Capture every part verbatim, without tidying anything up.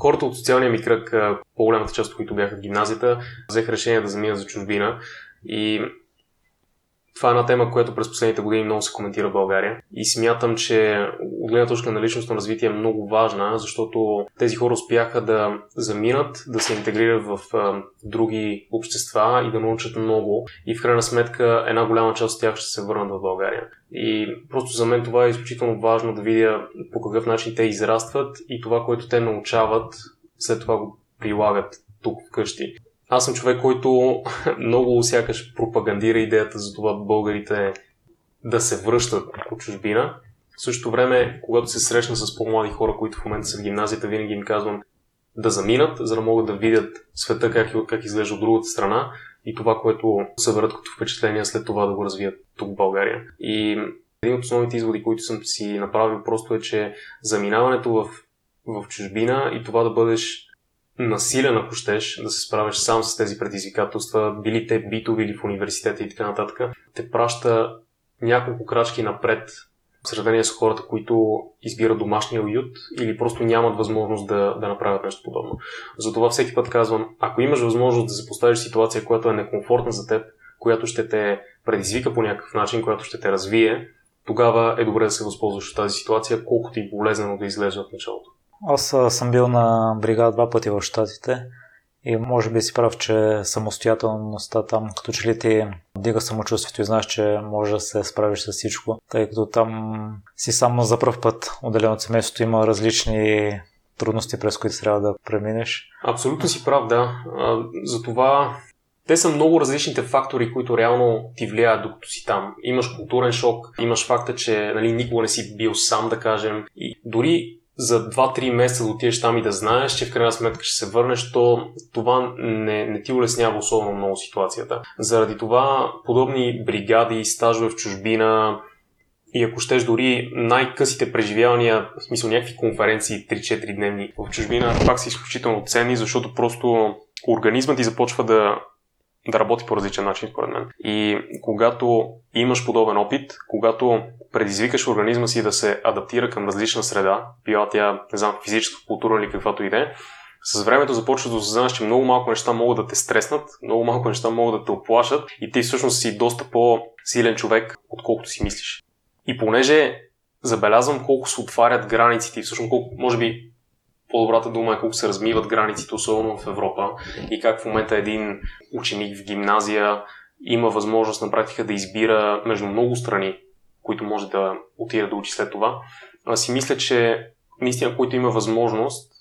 хората от социалния ми кръг, по-голямата част от които бяха в гимназията, взех решение да замина за чужбина и това е една тема, която през последните години много се коментира в България и смятам, че от гледна точка на личностно развитие е много важна, защото тези хора успяха да заминат, да се интегрират в а, други общества и да научат много и в крайна сметка една голяма част от тях ще се върнат в България. И просто за мен това е изключително важно да видя по какъв начин те израстват и това, което те научават, след това го прилагат тук вкъщи. Аз съм човек, който много сякаш пропагандира идеята за това българите да се връщат от чужбина. В същото време, когато се срещна с по-млади хора, които в момента са в гимназията, винаги им казвам да заминат, за да могат да видят света как, как изглежда от другата страна и това, което съберат като впечатление след това да го развият тук в България. И един от основните изводи, които съм си направил просто е, че заминаването в, в чужбина и това да бъдеш насилен, ако щеш, да се справиш сам с тези предизвикателства, били те битови или в университета и така нататък, те праща няколко крачки напред в сравнение с хората, които избират домашния уют или просто нямат възможност да, да направят нещо подобно. Затова всеки път казвам, ако имаш възможност да се поставиш ситуация, която е некомфортна за теб, която ще те предизвика по някакъв начин, която ще те развие, тогава е добре да се възползваш от тази ситуация, колкото и болезнено да изглежда в началото. Аз съм бил на бригада два пъти в щатите и може би си прав, че самостоятелността там, като че ли ти вдига самочувствието и знаеш, че можеш да се справиш с всичко, тъй като там си само за пръв път отделен от семейството, има различни трудности, през които трябва да преминеш. Абсолютно си прав, да. Затова те са много различните фактори, които реално ти влияят докато си там. Имаш културен шок, имаш факта, че нали, никога не си бил сам, да кажем, и дори за два-три месеца да отидеш там и да знаеш, че в крайна сметка ще се върнеш, то това не, не ти улеснява особено много ситуацията. Заради това подобни бригади, стажове в чужбина и ако щеш дори най-късите преживявания, в смисъл някакви конференции три-четири дневни в чужбина, пак са изключително ценни, защото просто организмът ти започва да да работи по различен начин, според мен. И когато имаш подобен опит, когато предизвикаш организма си да се адаптира към различна среда, била тя, не знам, физическа, култура или каквато и да е, с времето започваш да осъзнаеш, че много малко неща могат да те стреснат, много малко неща могат да те оплашат и ти всъщност си доста по-силен човек, отколкото си мислиш. И понеже забелязвам колко се отварят границите и всъщност колко, може би, по-добрата дума е колко се размиват границите, особено в Европа и как в момента един ученик в гимназия има възможност на практика да избира между много страни, които може да отиде да учи след това. Аз си мисля, че наистина, който има възможност,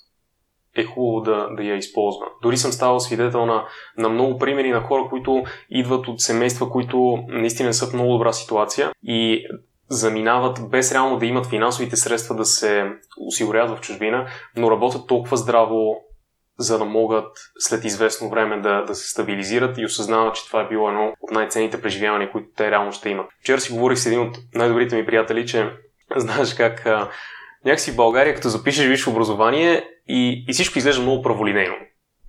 е хубаво да, да я използва. Дори съм ставал свидетел на, на много примери на хора, които идват от семейства, които наистина са в много добра ситуация и заминават без реално да имат финансовите средства да се осигурят в чужбина, но работят толкова здраво, за да могат след известно време да, да се стабилизират и осъзнават, че това е било едно от най-ценните преживявания, които те реално ще имат. Вчера си говорих с един от най-добрите ми приятели, че знаеш как а, някакси в България, като запишеш висше образование и, и всичко изглежда много праволинейно.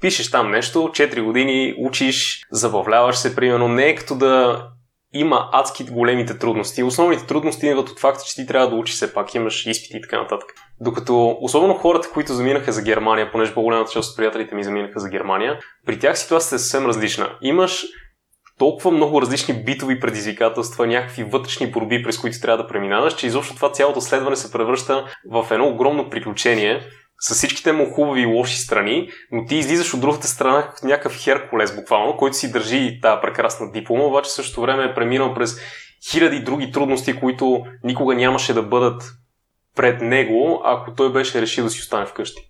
Пишеш там нещо, четири години учиш, забавляваш се, примерно, не е като да има адски големите трудности. Основните трудности идват от факта, че ти трябва да учиш все пак, имаш изпити и така нататък. Докато особено хората, които заминаха за Германия, понеже по-голямата част от приятелите ми заминаха за Германия, при тях ситуацията е съвсем различна. Имаш толкова много различни битови предизвикателства, някакви вътрешни борби, през които трябва да преминаваш, че изобщо това цялото следване се превръща в едно огромно приключение с всичките му хубави и лоши страни, но ти излизаш от другата страна като някакъв Херкулес буквално, който си държи тази прекрасна диплома, обаче същото време е преминал през хиляди други трудности, които никога нямаше да бъдат пред него, ако той беше решил да си остане вкъщи.